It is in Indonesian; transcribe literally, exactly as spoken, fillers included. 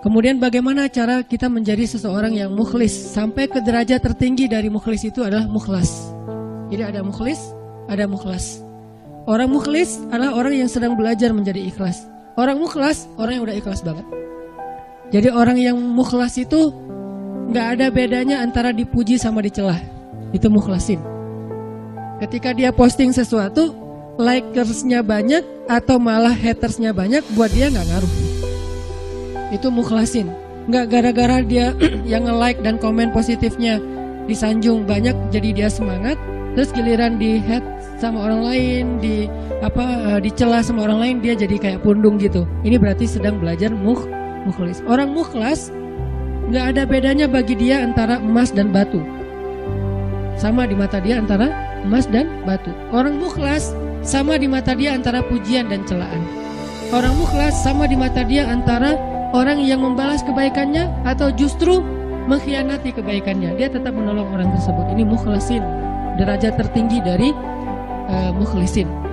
Kemudian bagaimana cara kita menjadi seseorang yang mukhlis? Sampai ke derajat tertinggi dari mukhlis itu adalah mukhlas. Jadi ada mukhlis, ada mukhlas. Orang mukhlis adalah orang yang sedang belajar menjadi ikhlas. Orang mukhlas, orang yang udah ikhlas banget. Jadi orang yang mukhlas itu nggak ada bedanya antara dipuji sama dicela. Itu mukhlasin. Ketika dia posting sesuatu, likersnya banyak atau malah hatersnya banyak, buat dia nggak ngaruh. Itu mukhlasin. Nggak gara-gara dia yang nge-like dan komen positifnya disanjung banyak jadi dia semangat, terus giliran di hate sama orang lain, di apa dicela sama orang lain, dia jadi kayak pundung gitu. Ini berarti sedang belajar mukh mukhlis. Orang mukhlas nggak ada bedanya bagi dia antara emas dan batu. Sama di mata dia antara emas dan batu. Orang mukhlas sama di mata dia antara pujian dan celaan. Orang mukhlas sama di mata dia antara orang yang membalas kebaikannya atau justru mengkhianati kebaikannya. Dia tetap menolong orang tersebut. Ini mukhlasin, derajat tertinggi dari uh, mukhlisin.